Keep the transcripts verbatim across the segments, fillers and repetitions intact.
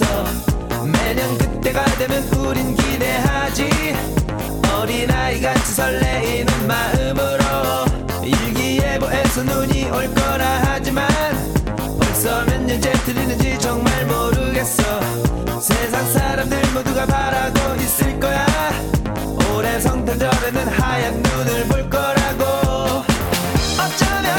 있어. 매년 그때가 되면 우린 기대하지. 어린아이같이 설레이는 마음으로 일기예보에서 눈이 올 거라 하지만 벌써 몇 년째 들리는지 정말 모르겠어. 세상 사람들 모두가 바라고 있을 거야. 올해 성탄절에는 하얀 눈을 볼 거라고. 어쩌면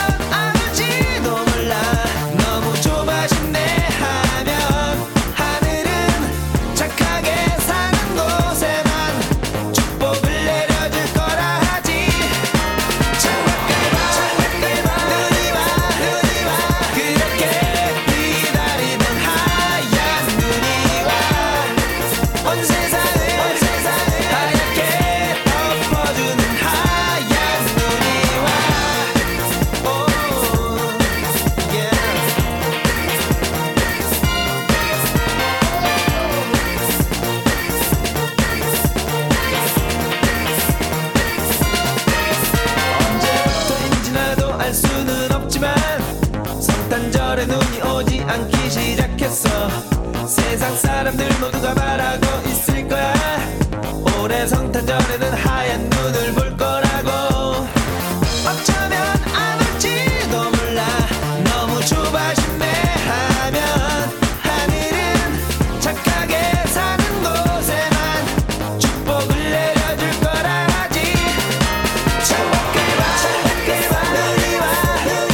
세상 사람들 모두가 바라고 있을 거야. 올해 성탄절에는 하얀 눈을 볼 거라고. 어쩌면 안 올지도 몰라. 너무 조바심내 하면 하늘은 착하게 사는 곳에만 축복을 내려줄 거라 하지. 창밖을 봐, 창밖을 봐, 눈이 와, 눈이 와.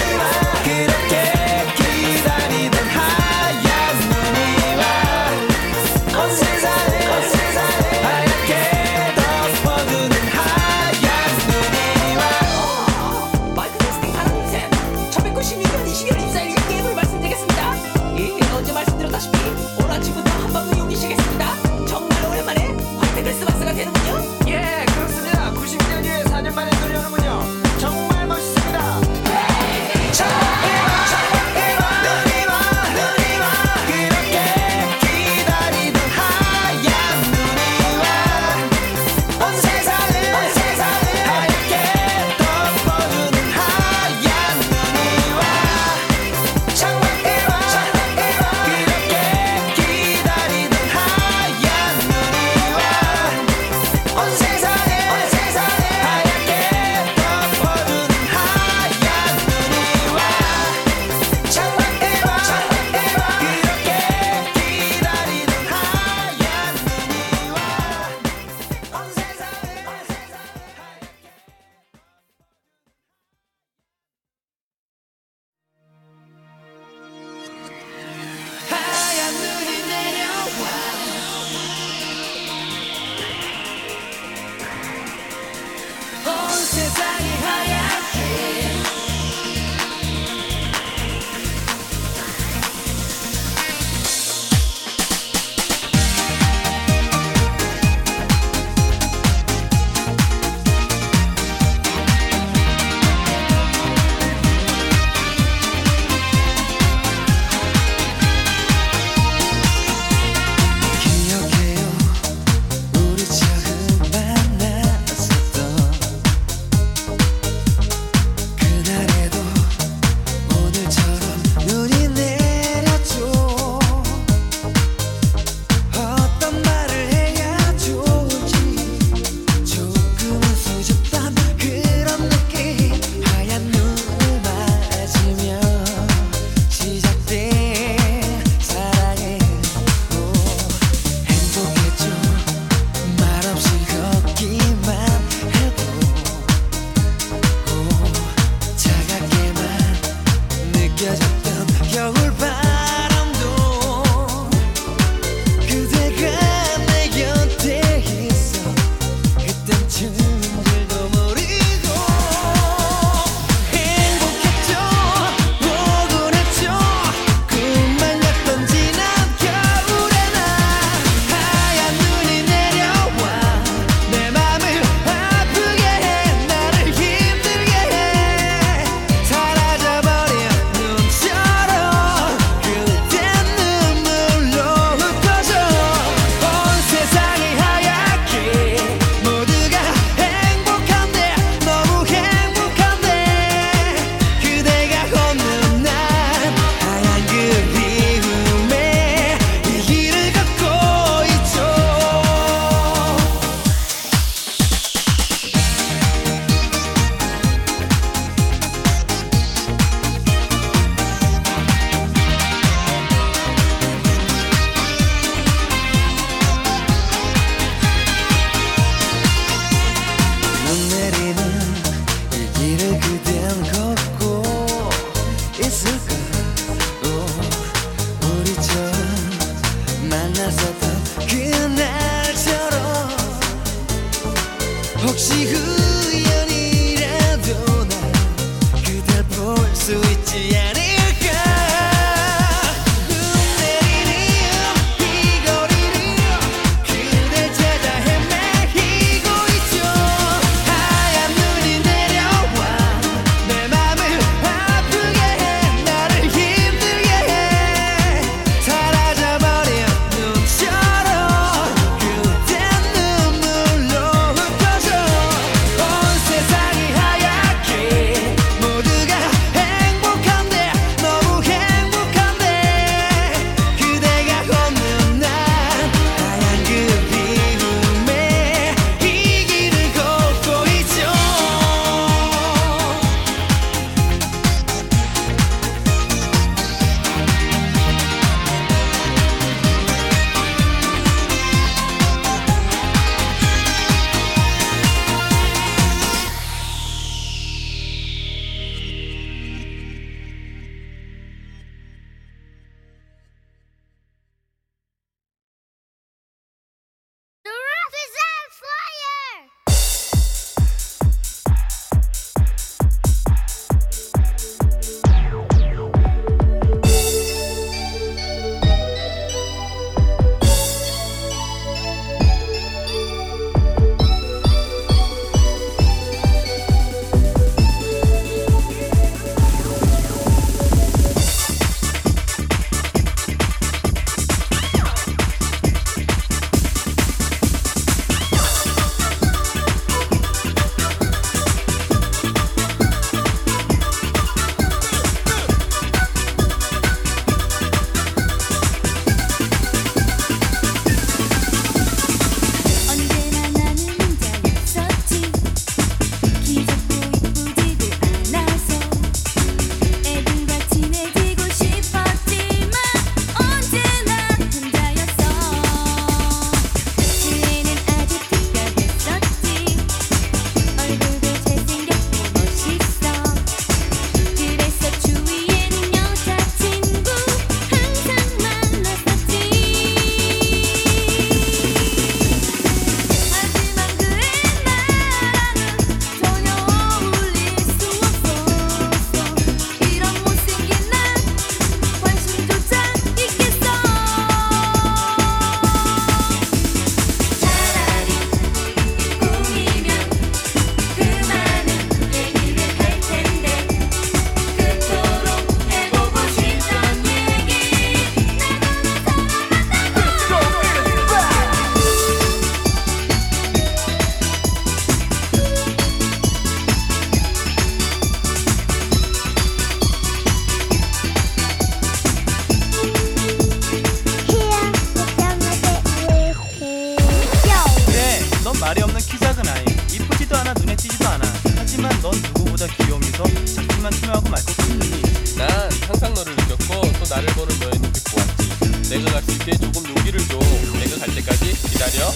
내가 갔을 때 조금 용기를 줘. 내가 갈 때까지 기다려.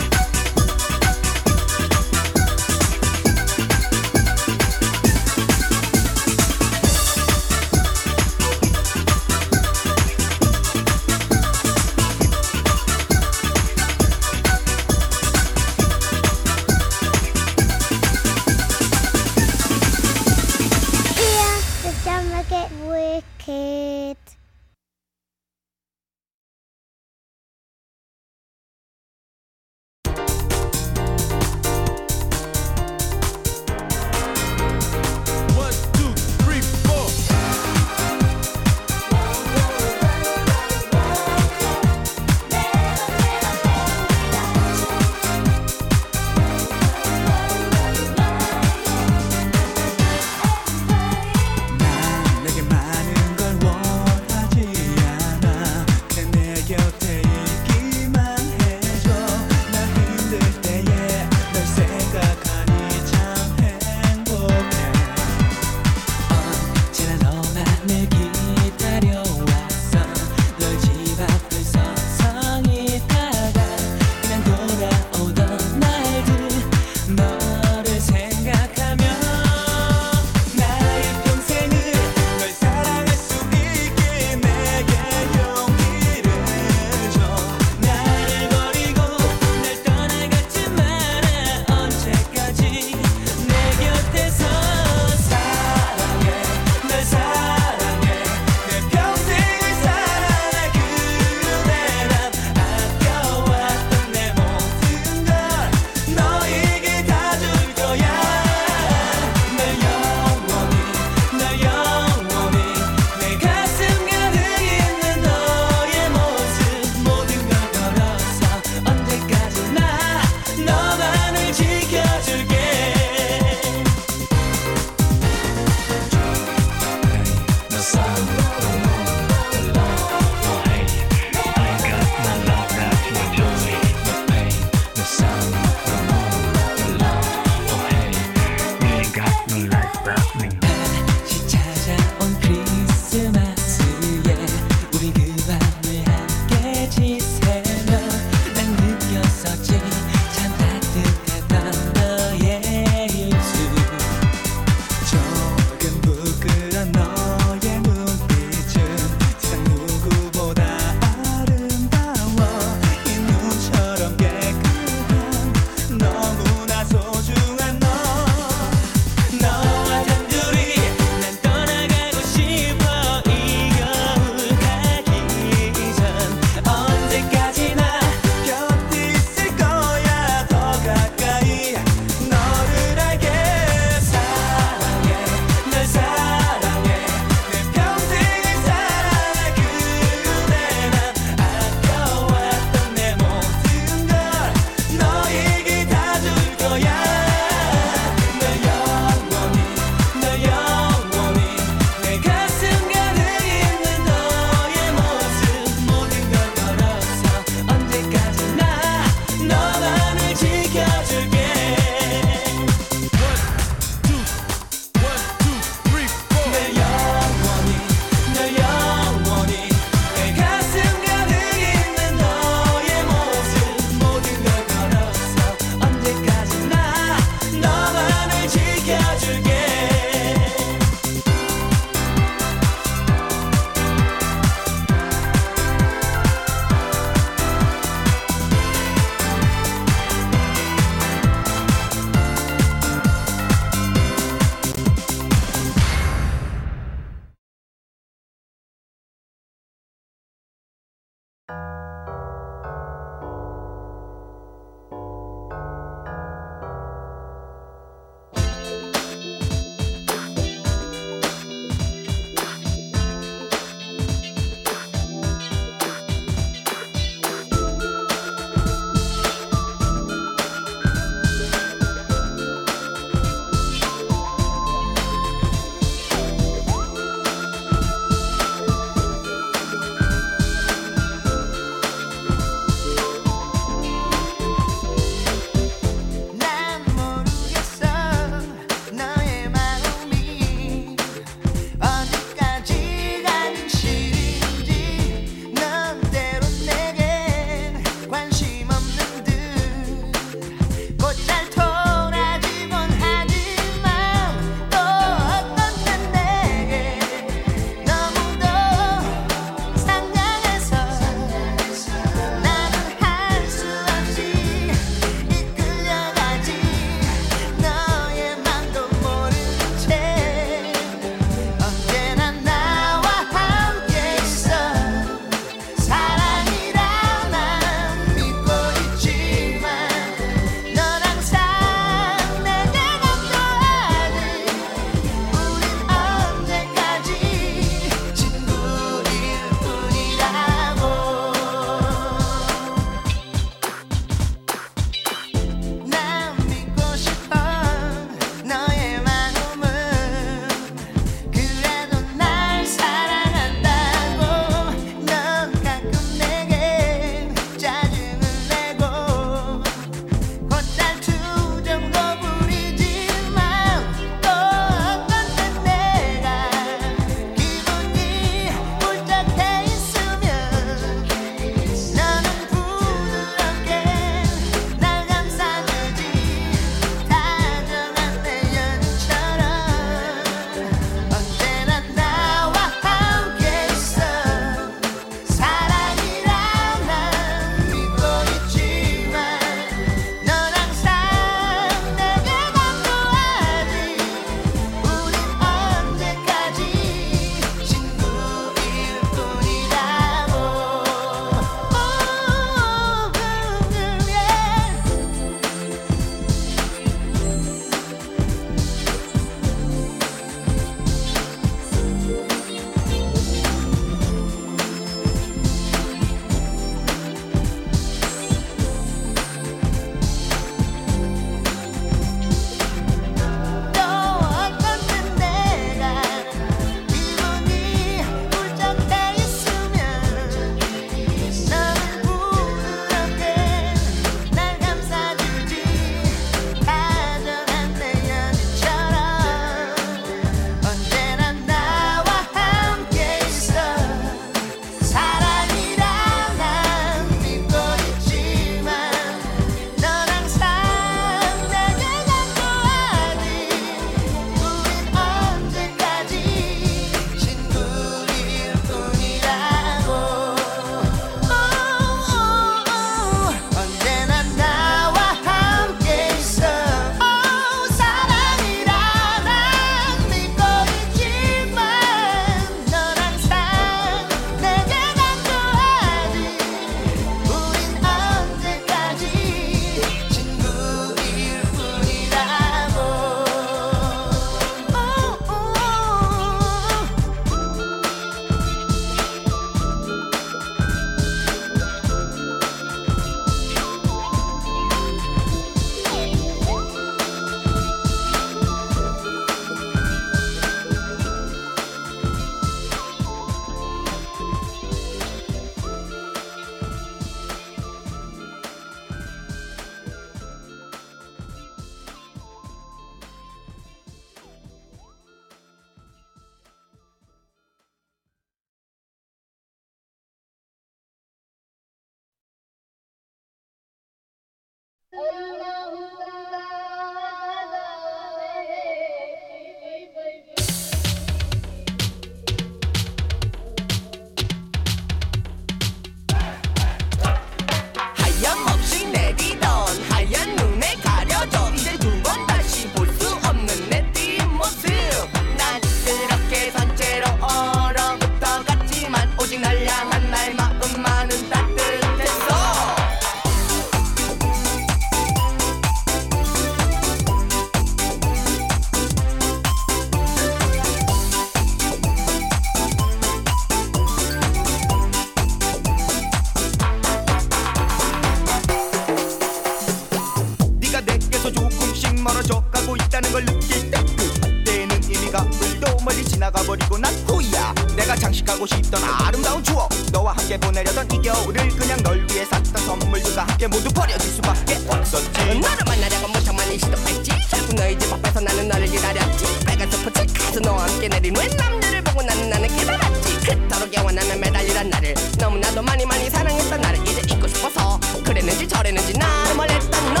멀어져 가고 있다는 걸 느낄 때 그때는 이미 가을도 멀리 지나가 버리고 난 후야 내가 장식하고 싶던 아름다운 추억 너와 함께 보내려던 이 겨울을 그냥 널 위해 샀던 선물들과 함께 모두 버려질 수밖에 없었지. 너를 만나려고 무척 많이 시도했지. 자꾸 너의 집 앞에서 나는 너를 기다렸지. 빨간 소포츠 가서 너와 함께 내린 외남들을 보고 나는 나는 깨달았지. 그토록 영원함에 매달리던 나를 너무나도 많이 많이 사랑했던 나를 이제 잊고 싶어서 그랬는지 저랬는지 나를 멀리했던 너.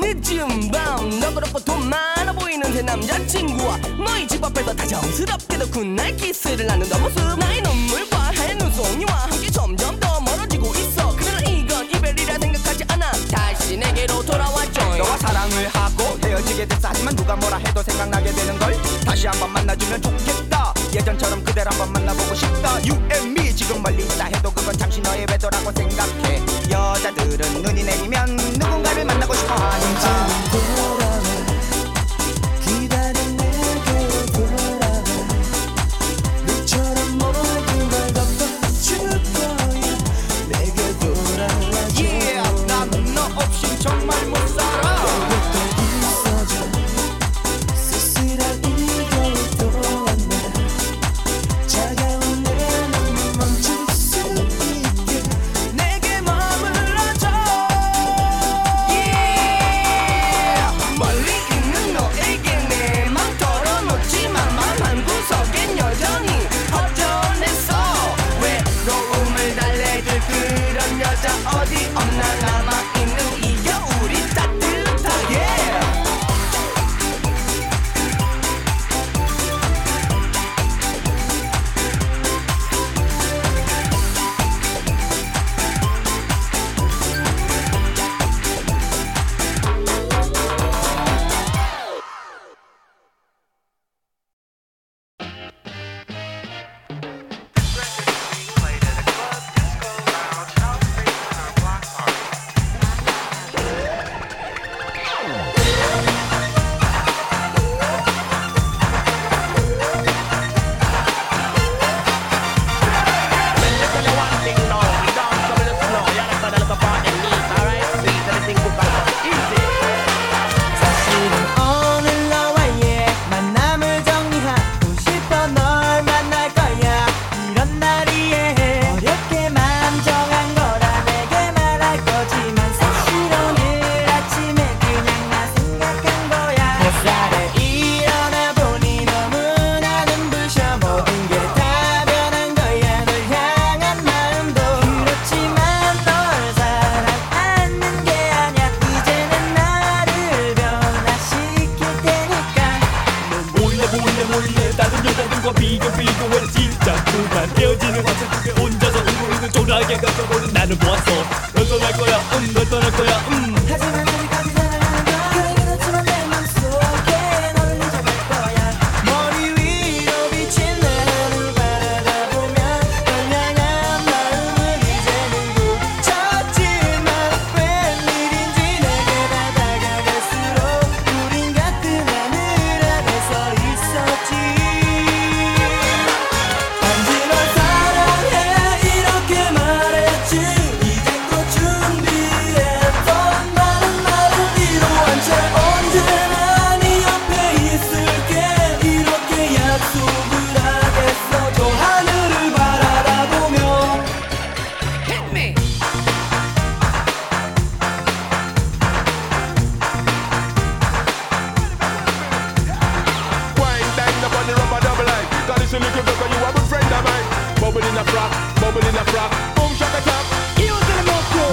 늦은 밤 너그럽고 돈 많아 보이는 새 남자친구와 너희 집 앞에서 다정스럽게도 굿나잇 키스를 하는 너 모습 나의 눈물과 하얀 눈송이와 함께 점점 더 멀어지고 있어. 그러나 이건 이별이라 생각하지 않아. 다시 내게로 돌아와줘. 너와 사랑을 하고 헤어지게 됐어. 하지만 누가 뭐라 해도 생각나게 되는 걸 다시 한번 만나주면 좋겠다. 예전처럼 그대를 한번 만나보고 싶다. You and me 지금 멀리 있다 해도 그건 잠시 너의 외도라고 생각해. 여자들은 눈이 내리면 누군가를 만나고 싶어 하니까. 비교 비교해서 진짜 그만 헤어지는 화상 속에 혼자서 울고 있는 쪼라게 가져오는 난 나를 보았어. 널 떠날 거야, 음, 널 떠날 거야, 음. 하지만 아직까지 사랑하는 걸 그렇지만 내 맘속에 너를 잊어갈 거야. 머리 위로 비친 내 하늘 바라보면 널 향한 마음은 이제는 부딪혔지만 웬일인지 내게 다가갈수록 우린 같은 하늘 아래 서 있었지.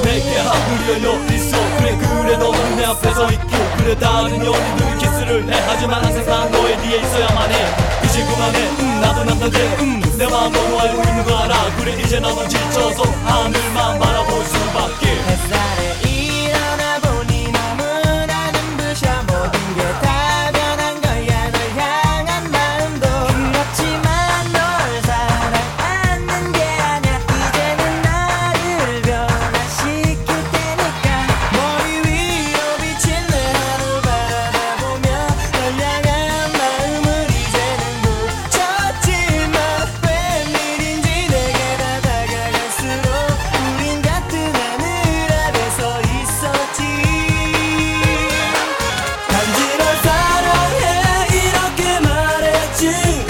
내게 아무리 열려있어. 그래 그래 너는 내 앞에서 있고 그래 다른 연인들 키스를 해. 하지만 항상 난 너의 뒤에 있어야만 해. 이제 그만해, 음, 나도 남잔데, 음, 내 마음 너도 알고 있는 거 알아. 그래 이제 나도 지쳐서 하늘만 바라볼 수밖에. 햇살에 일어나 보니 너무 나는 부셔. 모든 게 다 변한 거야. 널 향한 마음도 그렇지만 널 사랑하는 게 아냐. 이제는 나를 변화시킬 테니까. 머리 위로 비친 내 하늘 바라보며 널 향한 마음을 이제는 부딪혔지만 웬일인지 내게 다 다가갈수록 우린 같은 하늘 아래 서 있었지. 단지 널 사랑해 이렇게 말했지.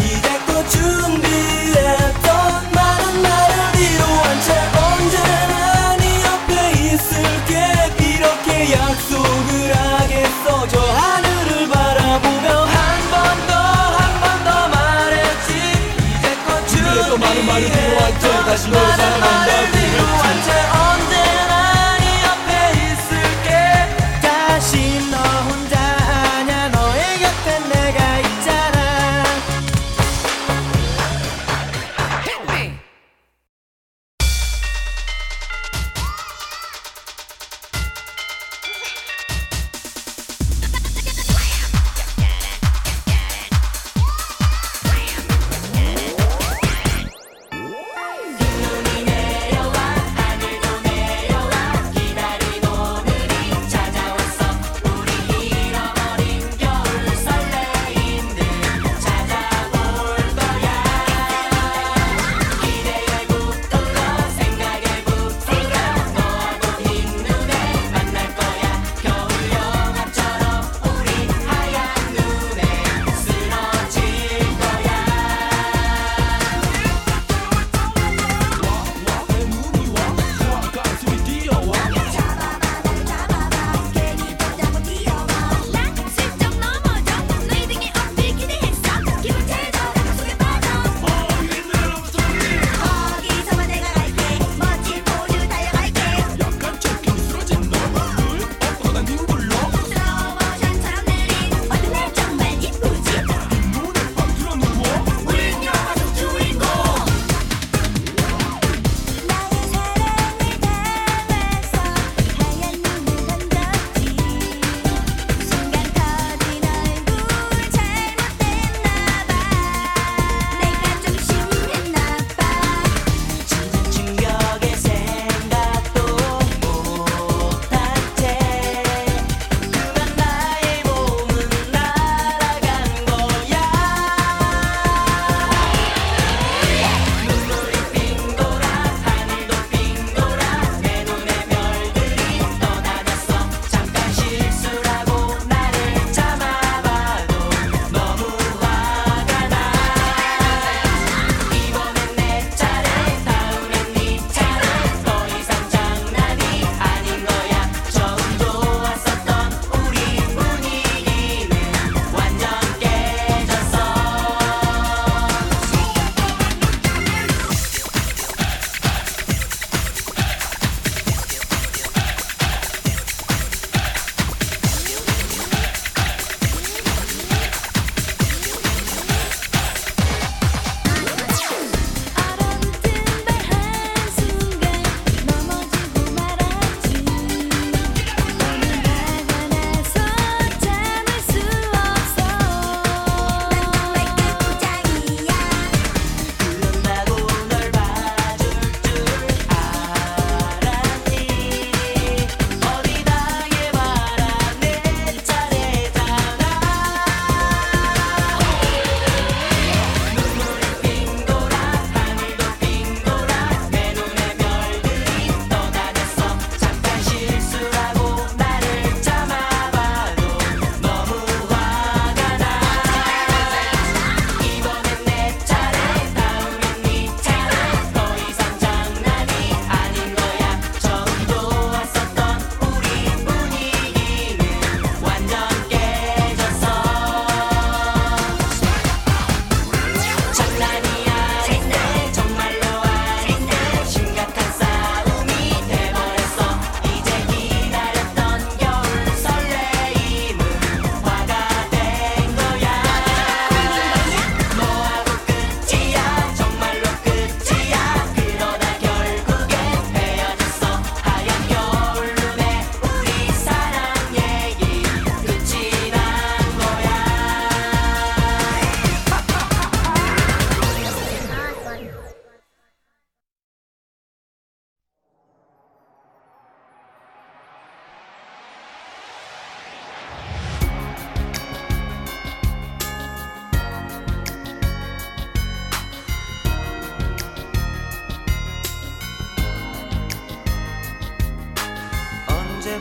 이제껏 준비했던 많은 나를 이루한 채 언제나 네 옆에 있을게. 이렇게 약속을 하겠어. 저 하늘을 바라보며 한 번 더 한 번 더 말했지. 이제껏 그래도 많은 말을 준비했던 이루한 채 다시 널 많은 사랑한다 말을 이루한 그랬지. 채 언제나 네 옆에 있을게. 다시 너 혼자 아냐. 너의 곁엔 내가 있잖아. 눈이 내려와 하늘도 내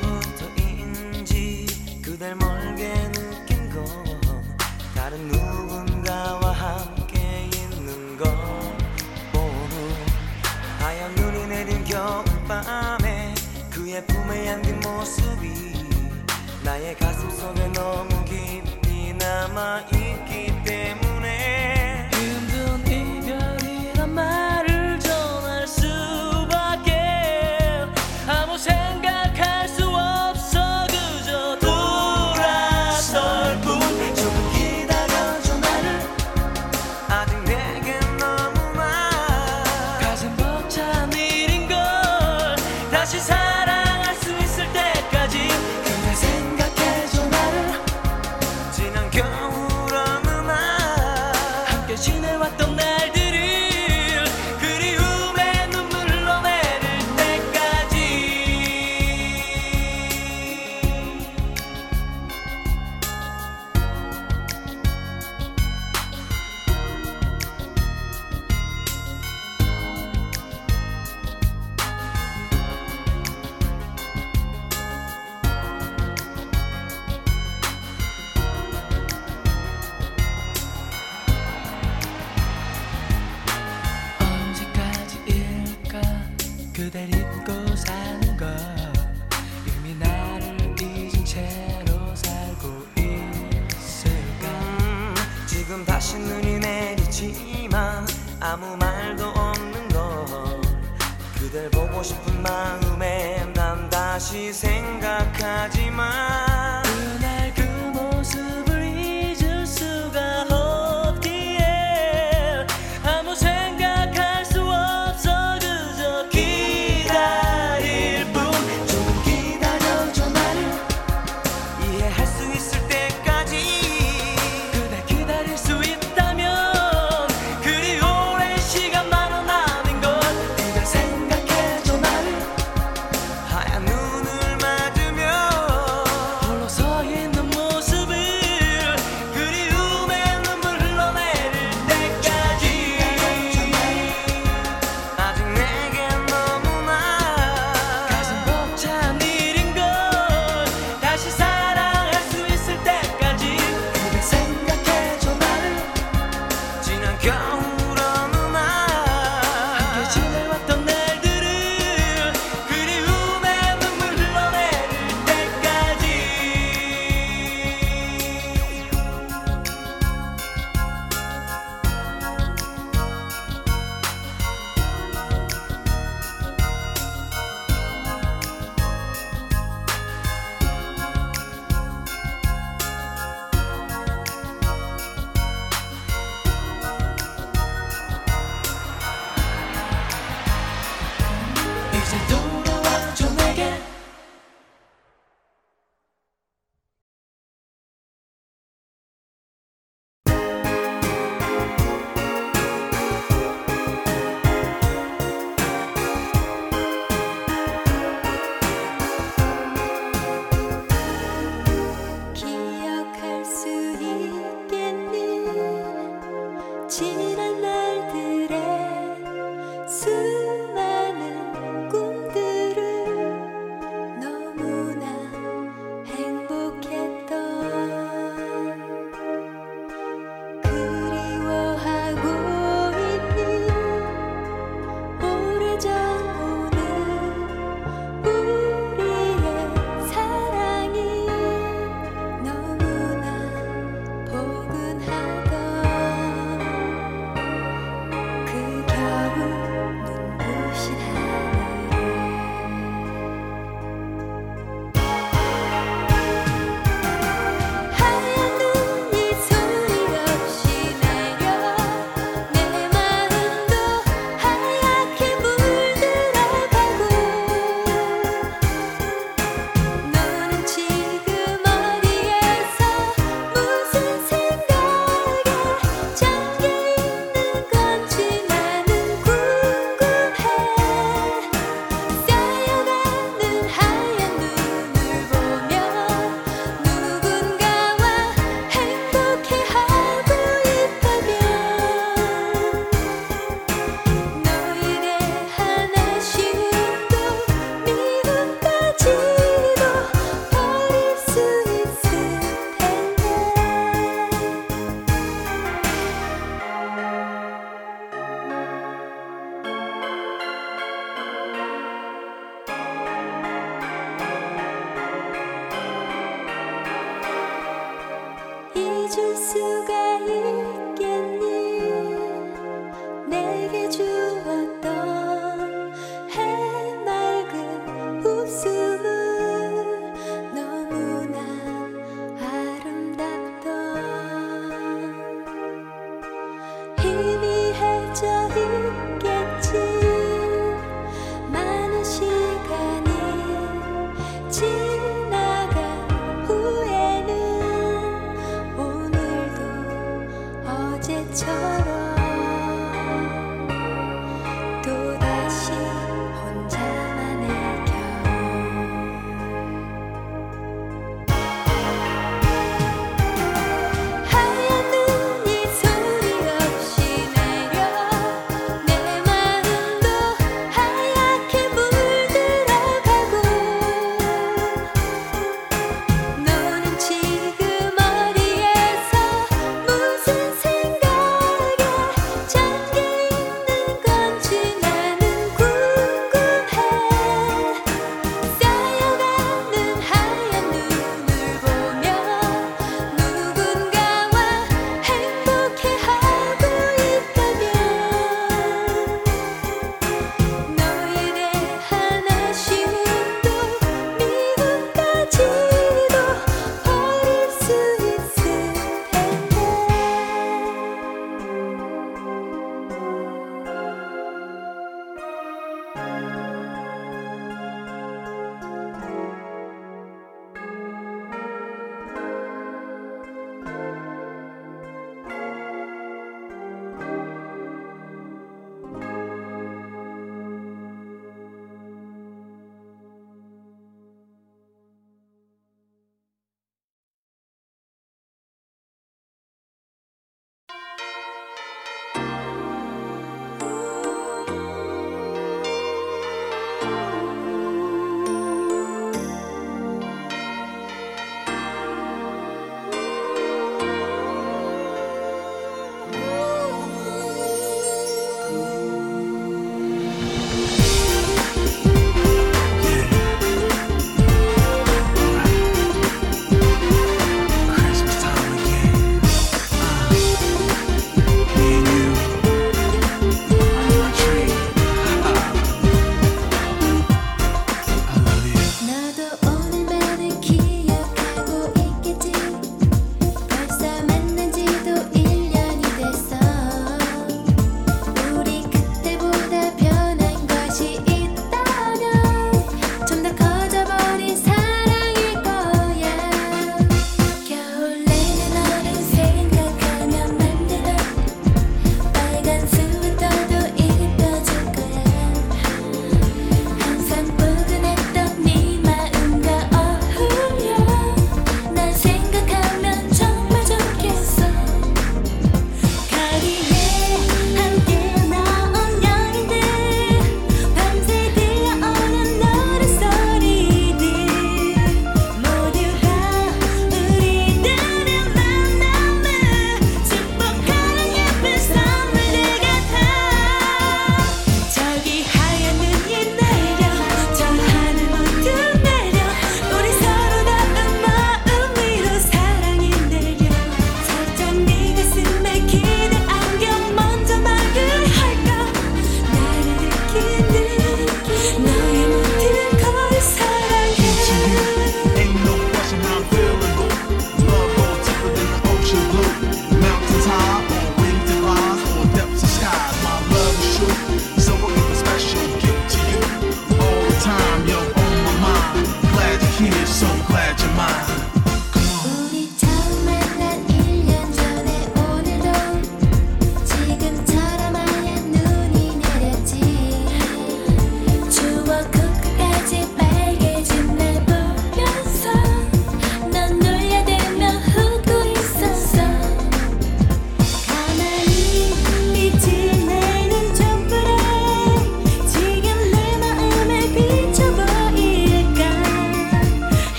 언제부터인지 그댈 멀게 느낀 거 다른 누군가와 함께 있는 거 모두 하얀 눈이 내린 겨울밤에 그의 품에 안긴 모습이 나의 가슴 속에 너무 깊이 남아있기 때문에 힘든 이별이란 말을 전할 수밖에 아무 생각할 수 없어 그저 돌아설 뿐 조금 기다려줘 나를 아직 내겐 너무 많아 가슴 벅찬 일인걸 다시 사랑할 수 있을 때까지 그대 생각해줘 나를 지난 겨울 어느 날 함께 지내왔던 날들을 그리움에 눈물 흘러내릴 때까지 언제까지일까 그댈 잊고 사는 거 이미 나를 잊은 채로 살고 있을까 음, 지금 다시 눈이 내리지만 아무 말도 없는 걸 그댈 보고 싶은 마음에 난 다시 생각하지만 그날 그 모습을 잊을 수가 없기에 아무 생각할 수 없어 그저 기다릴 뿐 조금 기다려줘 나를 이해할 수 있을 때까지 그댈 기다릴 수 있다면 그리 오랜 시간만은 아닌걸 그댈 생각해줘 나를 하얀 눈을 맞으며 줄 수가 있겠니? 내게 주었던 해맑은 웃음은 너무나 아름답던 희미해져 있겠지. 많은 시간이 지 지나간 후에는 오늘도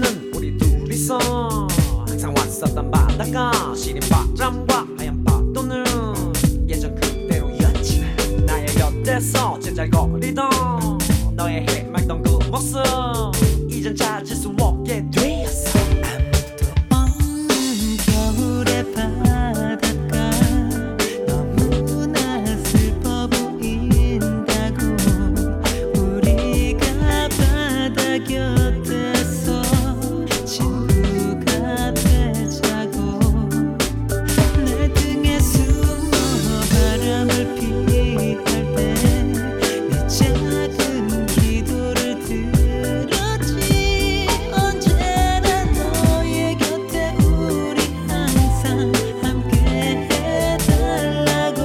있는 우리 둘이서 항상 왔었던 바다가 시린 바람과 하얀 파도는 예전 그대로였지. 나의 곁에서 제잘거리던 너의 해맑던 그 모습 이젠 찾을 수 없게 되었어. 아무도 없는 겨울의 바닷가 너무나 슬퍼 보인다고. 우리가 바다 곁에서 친구가 되자고. 내 등에 숨어 바람을 피할 때 내 작은 기도를 들었지. 언제나 너의 곁에 우리 항상 함께 해달라고.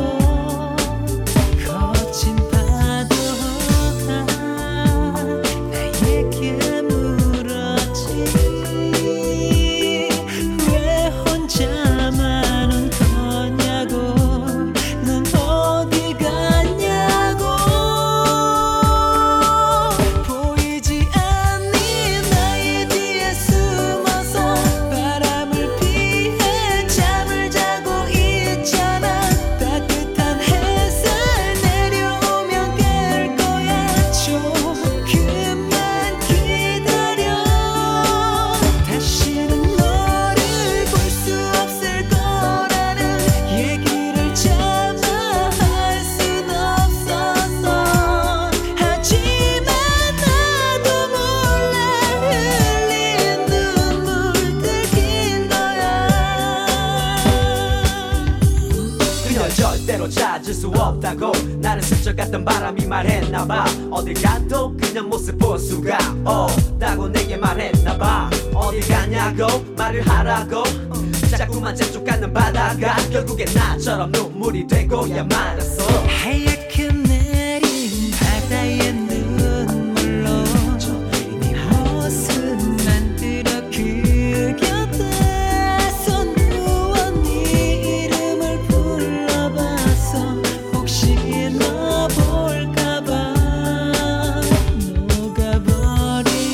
거친 파도가 나에게 물었지. 왜 혼자만 온 거냐고. 넌 어디 갔냐고. 보이지 않니 나의 뒤에 숨어서 바람을 피해 잠을 자고 있잖아. 따뜻한 햇살 내려오면 깰 거야. 조금만 기다려. 다시는 너를 볼 수 없을 거라는 얘기를 차마 할 순 없었어. 하지만 나도 몰라 흘린 눈물들 긴 거야. 그녀 절대로 찾을 수 없다고 나는 스쳐갔던 바람이 말했나봐. 어딜 가도 그녀 모습 볼 수가 없다고 내게 말했나봐. 어딜 가냐고 말을 하라고 자꾸만 재촉하는 바다가 결국엔 나처럼 눈물이 되고야 말았어. 하얗게 내린 바다의 눈물로 네 모습만 들어 그 곁에 손 누워 네 이름을 불러봐서 혹시 너 볼까봐 녹아버린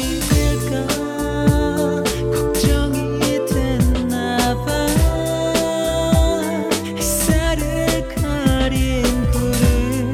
걸까 걱정이 됐나봐. 햇살을 가린 구름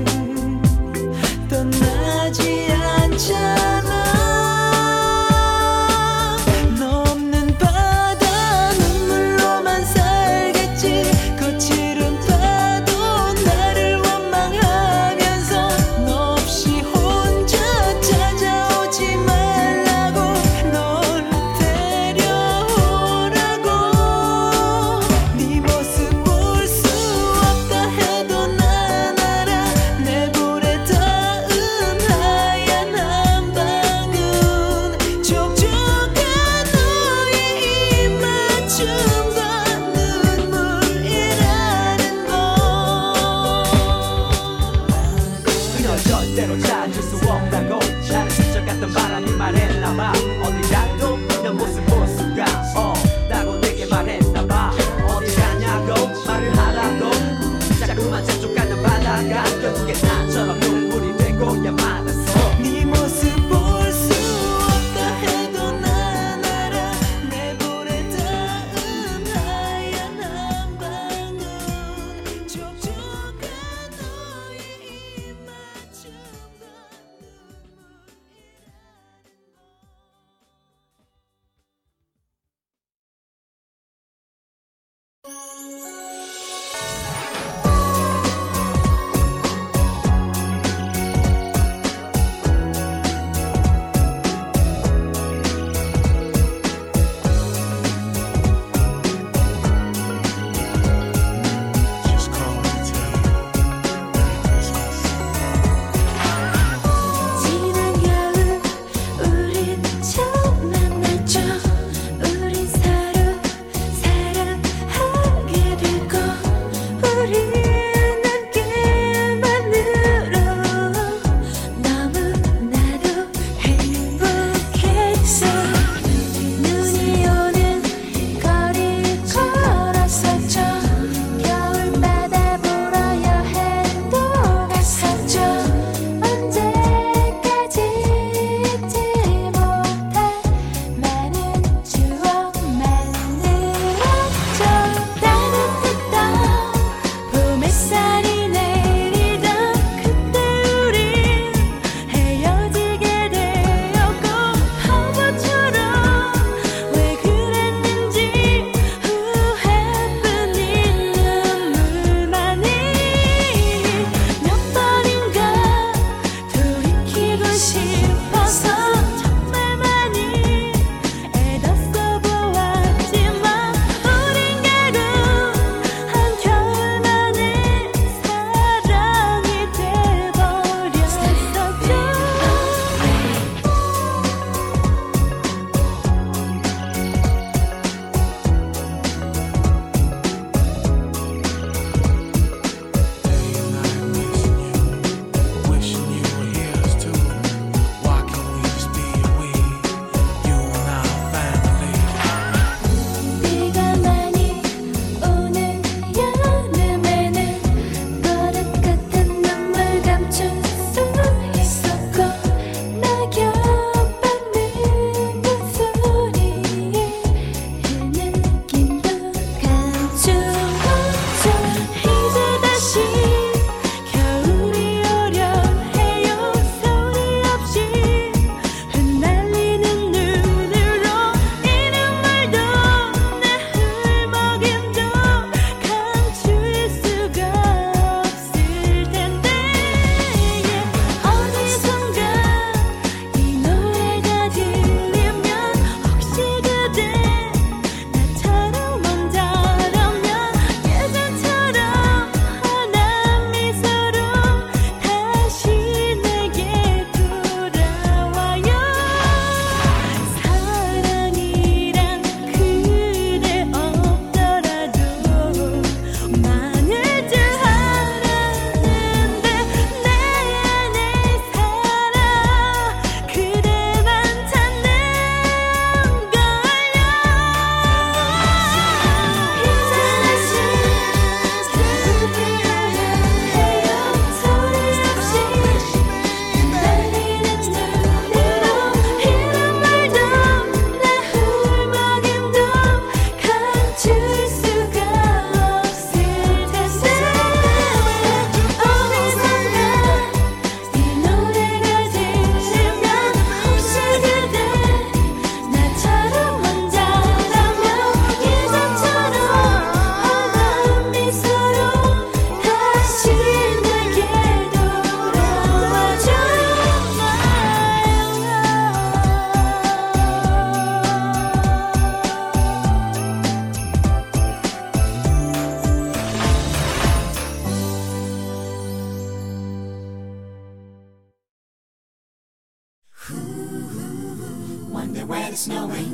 it's snowing.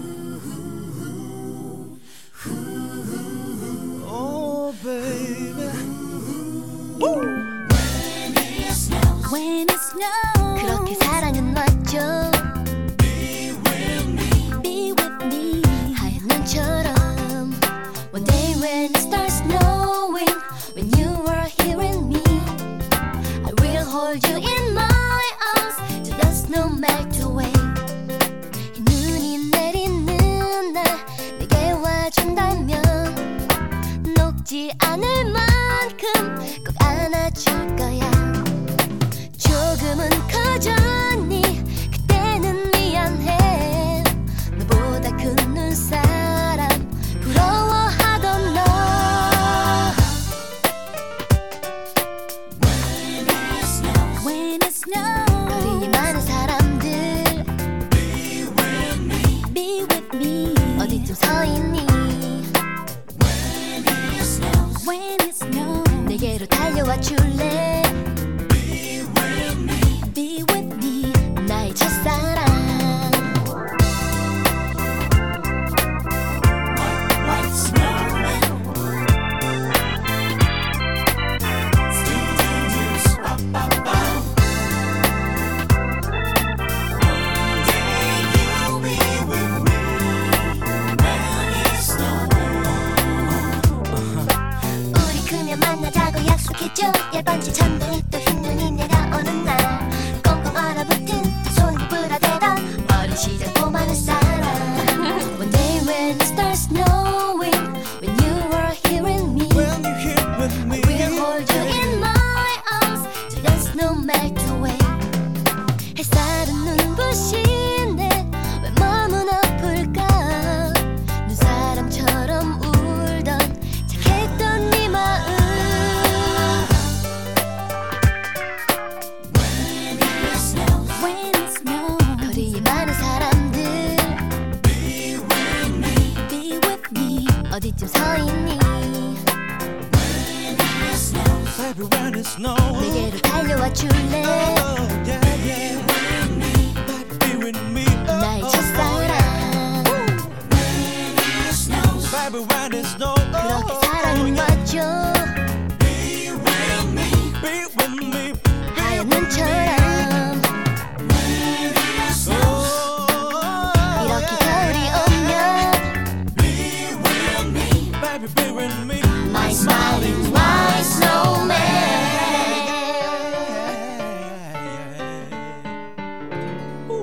Oh, baby. When it snows. When it snows. 그렇게 사랑은 왔죠. Be with me. Be with me. 하얀 눈처럼. One day when it starts snowing, when you are here with me, I will hold you in my arms till the snow melts away. 지 않을 만큼 꼭 안아줄 거야. 조금은 커졌니? 그때는 미안해. 너보다 큰 눈사람 부러워하던 너. When it snows, when it snows, 거리에 많은 사람들. Be with me, be with me. 어디쯤 서 있니? When it snows, 내게로 달려와 줄래? Be with me, be with me, 나의 첫사랑. White, white snowman, still news, pop, pop, pop. One day you'll be with me when it snows. 그녀 만나자고 약속했죠. 얇은 천둥이 또 흰 눈이 내려오는 날 꽁꽁 얼어붙은 손이 부러대던 어린 시절 고마운 사랑. One day when it starts snowing, when you are here with me, when you're here with me, I will hold you in my arms till the snow melt away. 햇살은 눈부시네. 왜 마음은 아플까? 눈사람처럼 울던 착했던 네 마음. 어디쯤 서있니? Baby, when it snows, 내게로 달려와 줄래? Oh, yeah, yeah. Be with me, 나의 첫사랑. When it snows, baby, when it snows, 그렇게 사랑은 왔죠. Be with me, be with me, 하얀 눈처럼. When it snows, 이렇게 겨울이 오면. Be with me, my smiling white snowman. Ooh.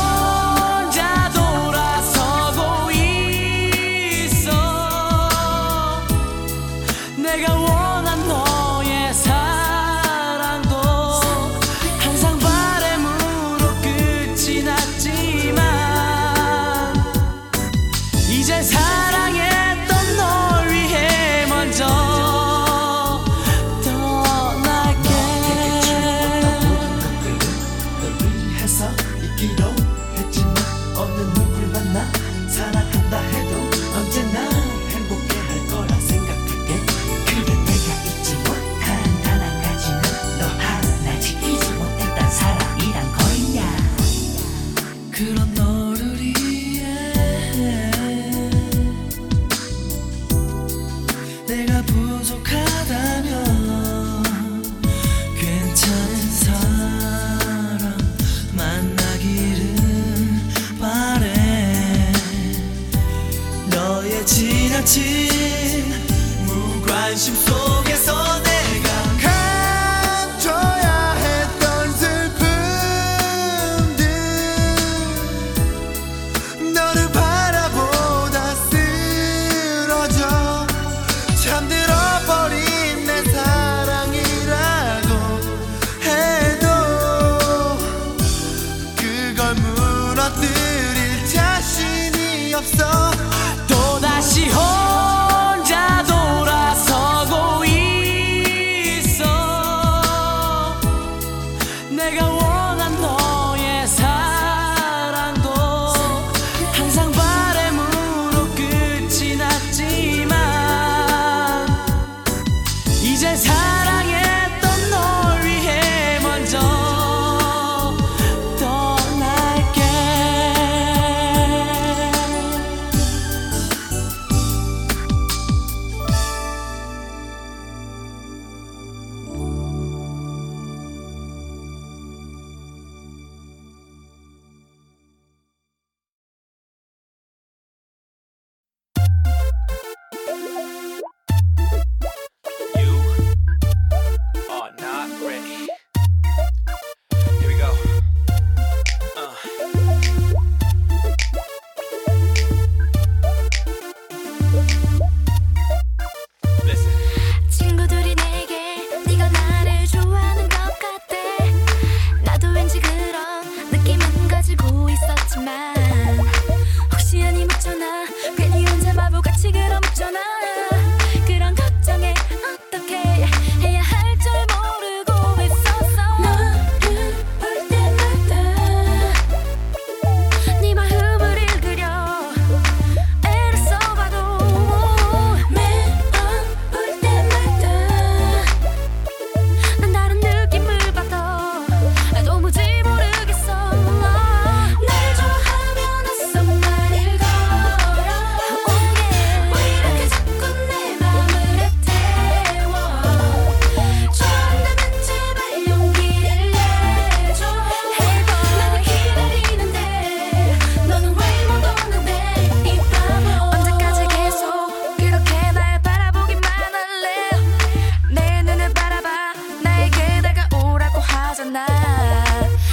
혼자 돌아서고 있어. 내가 부족하다면 괜찮은 사람 만나기를 바래. 너의 지나친 무관심 속에서 무너뜨릴 자신이 없어 또다시 혼자 돌아서고 있어. 내가 원한 너의 사랑도 항상 바램으로 끝이 났지만 이제 사랑했던 널 위해 먼저 혹시 아니 묻잖아. 괜히 혼자 바보같이 그럼 묻잖아. 그런 걱정에 어떻게 해야 할 줄 모르고 있었어. 너를 볼 때마다 네 마음을 읽으려 애를 써봐도 매번 볼 때마다 난 다른 느낌을 받아 도무지 모르겠어.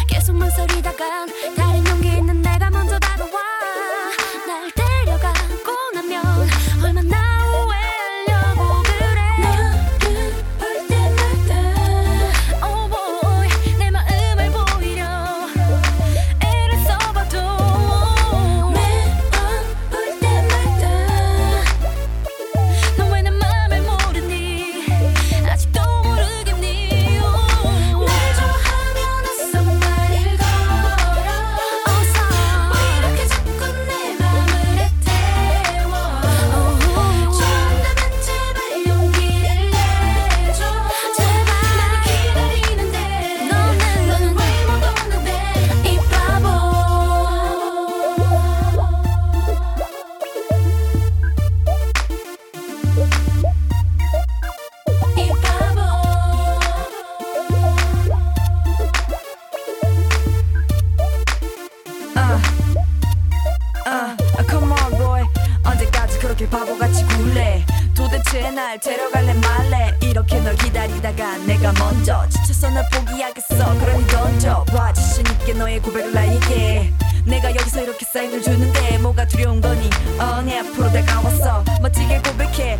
계속 망설이다간 다른 용기 있는 내가 먼저 다가와 날 데려가고 나면 얼마나 후회하려고 그래. 너를 볼 때마다 Oh boy 내 마음을 보이려 애를 써봐도 매번 볼 때마다 넌 왜 내 맘을 모르니 아직도 모르겠니. Oh. 바보같이 굴래. 도대체 날 데려갈래 말래. 이렇게 널 기다리다가 내가 먼저 지쳐서 널 포기하겠어. 그러니 던져봐 자신있게 너의 고백을 나에게. 내가 여기서 이렇게 사인을 주는데 뭐가 두려운 거니. 어, 내 앞으로 다가왔어. 멋지게 고백해.